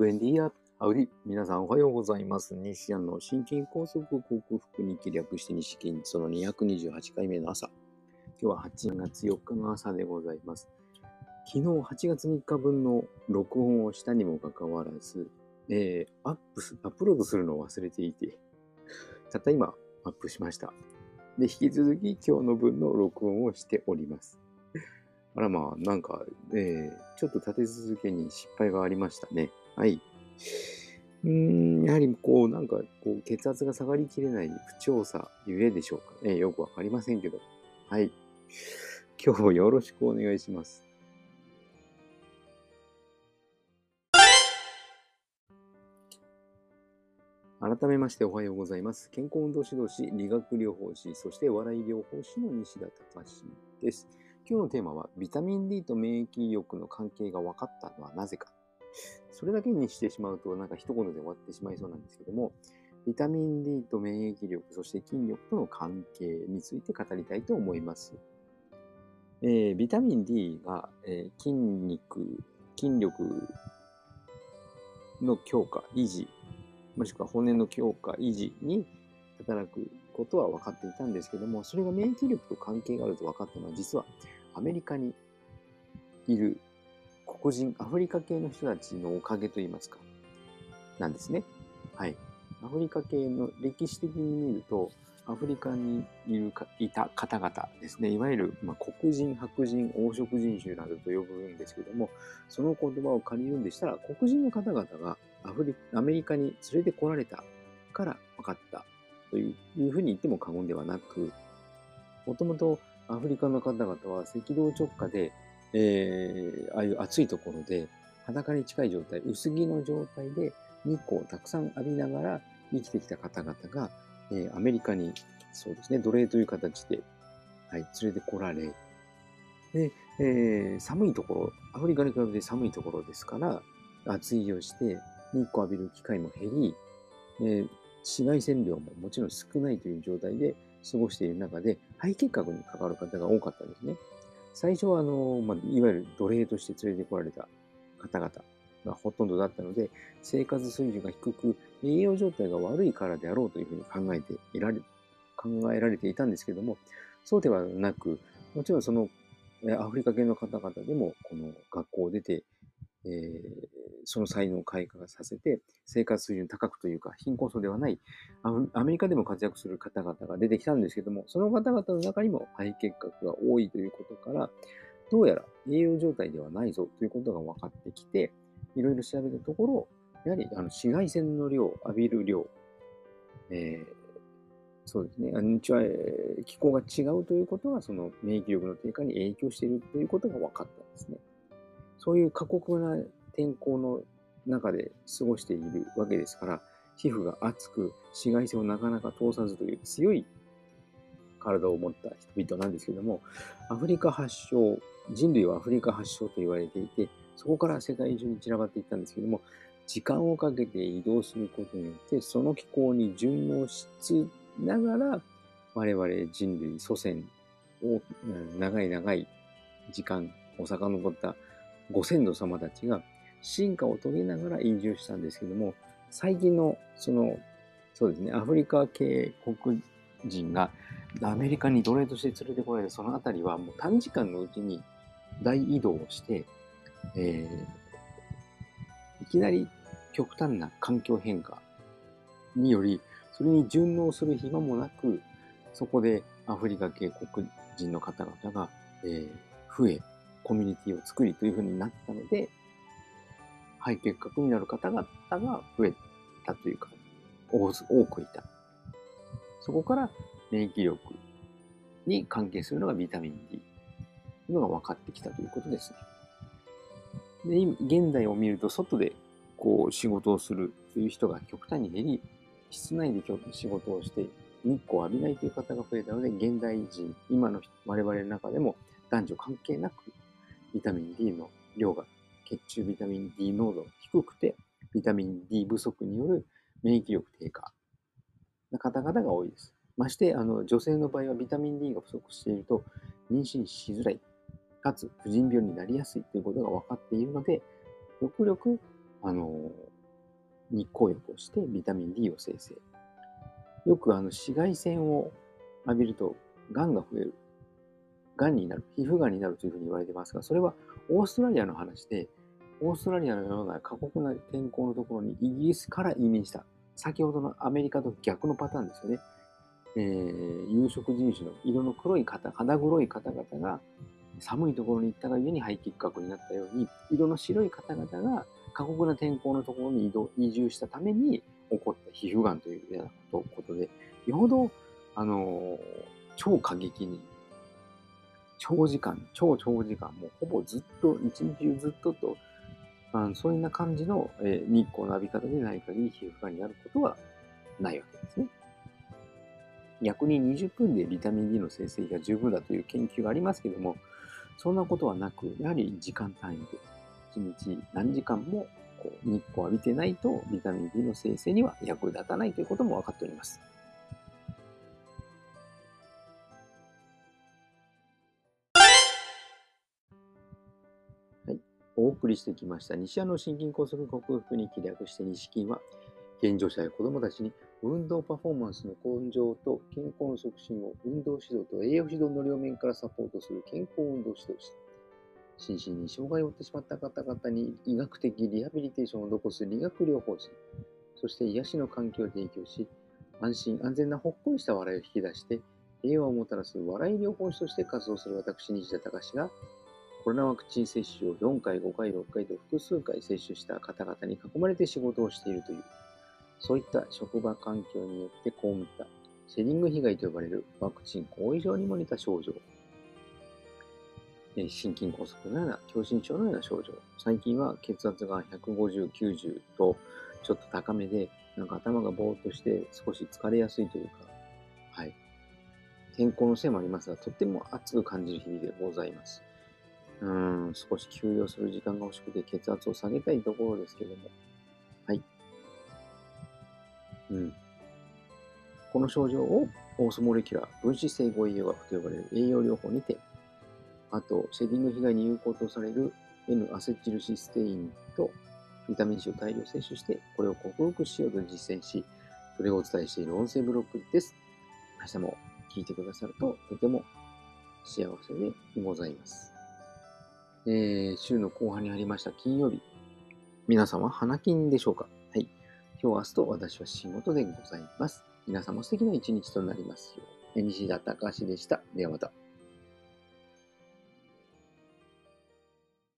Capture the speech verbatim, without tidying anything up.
ブエンディア、アウディ、皆さんおはようございます。西安の心筋梗塞克服日記、略して西筋、そのにひゃくにじゅうはちかいめの朝。今日ははちがつよっかの朝でございます。昨日はちがつみっかぶんの録音をしたにもかかわらず、えー、アップす、アップロードするのを忘れていて、たった今アップしました。で、引き続き今日の分の録音をしております。あらまあ、なんか、えー、ちょっと立て続けに失敗がありましたね。はい。うーん、やはりこう、なんか、こう、血圧が下がりきれない不調査ゆえでしょうかね。よくわかりませんけど。はい。今日もよろしくお願いします。改めましておはようございます。健康運動指導士、理学療法士、そして笑い療法士の西田隆です。今日のテーマは、ビタミン ディー と免疫力の関係が分かったのはなぜか。それだけにしてしまうと、なんか一言で終わってしまいそうなんですけども、ビタミン ディー と免疫力、そして筋力との関係について語りたいと思います。えー、ビタミン ディー が、えー、筋肉、筋力の強化、維持、もしくは骨の強化、維持に働くことは分かっていたんですけども、それが免疫力と関係があると分かったのは、実はアメリカにいる黒人、アフリカ系の人たちのおかげといいますか、なんですね。はい。アフリカ系の、歴史的に見ると、アフリカにいるか、いた方々ですね。いわゆる、まあ、黒人、白人、黄色人種などと呼ぶんですけども、その言葉を借りるんでしたら、黒人の方々がアフリ、アメリカに連れてこられたから分かったという、いうふうに言っても過言ではなく、もともとアフリカの方々は赤道直下で、えー、ああいう暑いところで裸に近い状態、薄着の状態で日光をたくさん浴びながら生きてきた方々が、えー、アメリカにそうですね、奴隷という形で、はい、連れてこられ、で、えー、寒いところ、アフリカに比べて寒いところですから、暑いをして日光を浴びる機会も減り、えー、紫外線量ももちろん少ないという状態で過ごしている中で、肺結核にかかる方が多かったんですね。最初はあの、まあ、いわゆる奴隷として連れてこられた方々がほとんどだったので、生活水準が低く、栄養状態が悪いからであろうというふうに考えていられ、考えられていたんですけども、そうではなく、もちろんそのアフリカ系の方々でも、この学校を出て、えー、その才能を開花させて、生活水準高くというか、貧困層ではない、アメリカでも活躍する方々が出てきたんですけども、その方々の中にも肺結核が多いということから、どうやら栄養状態ではないぞということが分かってきて、いろいろ調べたところ、やはりあの紫外線の量、浴びる量、えー、そうですね、気候が違うということが、その免疫力の低下に影響しているということが分かったんですね。そういう過酷な天候の中で過ごしているわけですから、皮膚が厚く、紫外線をなかなか通さずという強い体を持った人々なんですけども、アフリカ発祥、人類はアフリカ発祥と言われていて、そこから世界中に散らばっていったんですけども、時間をかけて移動することによって、その気候に順応しながら、我々人類、祖先を長い長い時間を遡ったご先祖様たちが進化を遂げながら移住したんですけども、最近のその、そうですね、アフリカ系黒人がアメリカに奴隷として連れてこられたそのあたりは、もう短時間のうちに大移動をして、えー、いきなり極端な環境変化により、それに順応する暇もなく、そこでアフリカ系黒人の方々が、えー、増え、コミュニティを作りというふうになったので、肺結核になる方々が増えたというか、多くいた。そこから免疫力に関係するのがビタミン D というのが分かってきたということですね。で、現代を見ると、外でこう仕事をするという人が極端に減り、室内で仕事をして日光を浴びないという方が増えたので、現代人、今の我々の中でも男女関係なく、ビタミン D の量が、血中ビタミン D 濃度が低くて、ビタミン D 不足による免疫力低下な方々が多いです。まして、あの女性の場合はビタミン D が不足していると、妊娠しづらい、かつ婦人病になりやすいということが分かっているので、極力、あの日光浴をしてビタミン ディー を生成。よくあの紫外線を浴びるとがんが増える。がんになる。皮膚がんになるというふうに言われてますが、それはオーストラリアの話で、オーストラリアのような過酷な天候のところにイギリスから移民した。先ほどのアメリカと逆のパターンですよね。えー、有色人種の色の黒い方、肌黒い方々が寒いところに行ったがゆえに肺結核になったように、色の白い方々が過酷な天候のところに移動移住したために起こった皮膚がんというようなことで、よほどあの超過激に長時間、超長時間、もうほぼずっと一日中ずっとと、まあ、そんな感じの、えー、日光の浴び方でない限り皮膚がんになることはないわけですね。逆ににじゅっぷんでビタミン ディー の生成が十分だという研究がありますけれども、そんなことはなく、やはり時間単位でいちにち何時間もこう日光を浴びてないとビタミン ディー の生成には役立たないということも分かっております。はい、お送りしてきました西矢の心筋梗塞克服に気略して西金は、健常者や子どもたちに運動パフォーマンスの向上と健康の促進を運動指導と栄養指導の両面からサポートする健康運動指導士。心身に障害を負ってしまった方々に医学的リハビリテーションを施す理学療法士。そして癒しの環境を提供し、安心安全なほっこりした笑いを引き出して、平和をもたらす笑い療法士として活動する私、西田隆が、コロナワクチン接種をよんかい、ごかい、ろっかいと複数回接種した方々に囲まれて仕事をしているという、そういった職場環境によって被ったシェディング被害と呼ばれるワクチン後遺症にも似た症状、心筋梗塞のような狭心症のような症状、最近は血圧がひゃくごじゅう、きゅうじゅうとちょっと高めで、なんか頭がぼーっとして少し疲れやすいというか、はい、天候のせいもありますが、とっても暑く感じる日々でございます。うーん、少し休養する時間が欲しくて血圧を下げたいところですけれども、はい。うん、この症状をオーソモレキュラー分子整合栄養学と呼ばれる栄養療法にて、あとシェディング被害に有効とされる N アセチルシステインとビタミン C を大量摂取して、これを克服しようと実践し、それをお伝えしている音声ブロックです。明日も聞いてくださるととても幸せでございます。えー、週の後半にありました金曜日、皆さんは花金でしょうか。はい、今日明日と私は仕事でございます。皆様素敵な一日となりますよう。西田隆でした。ではまた。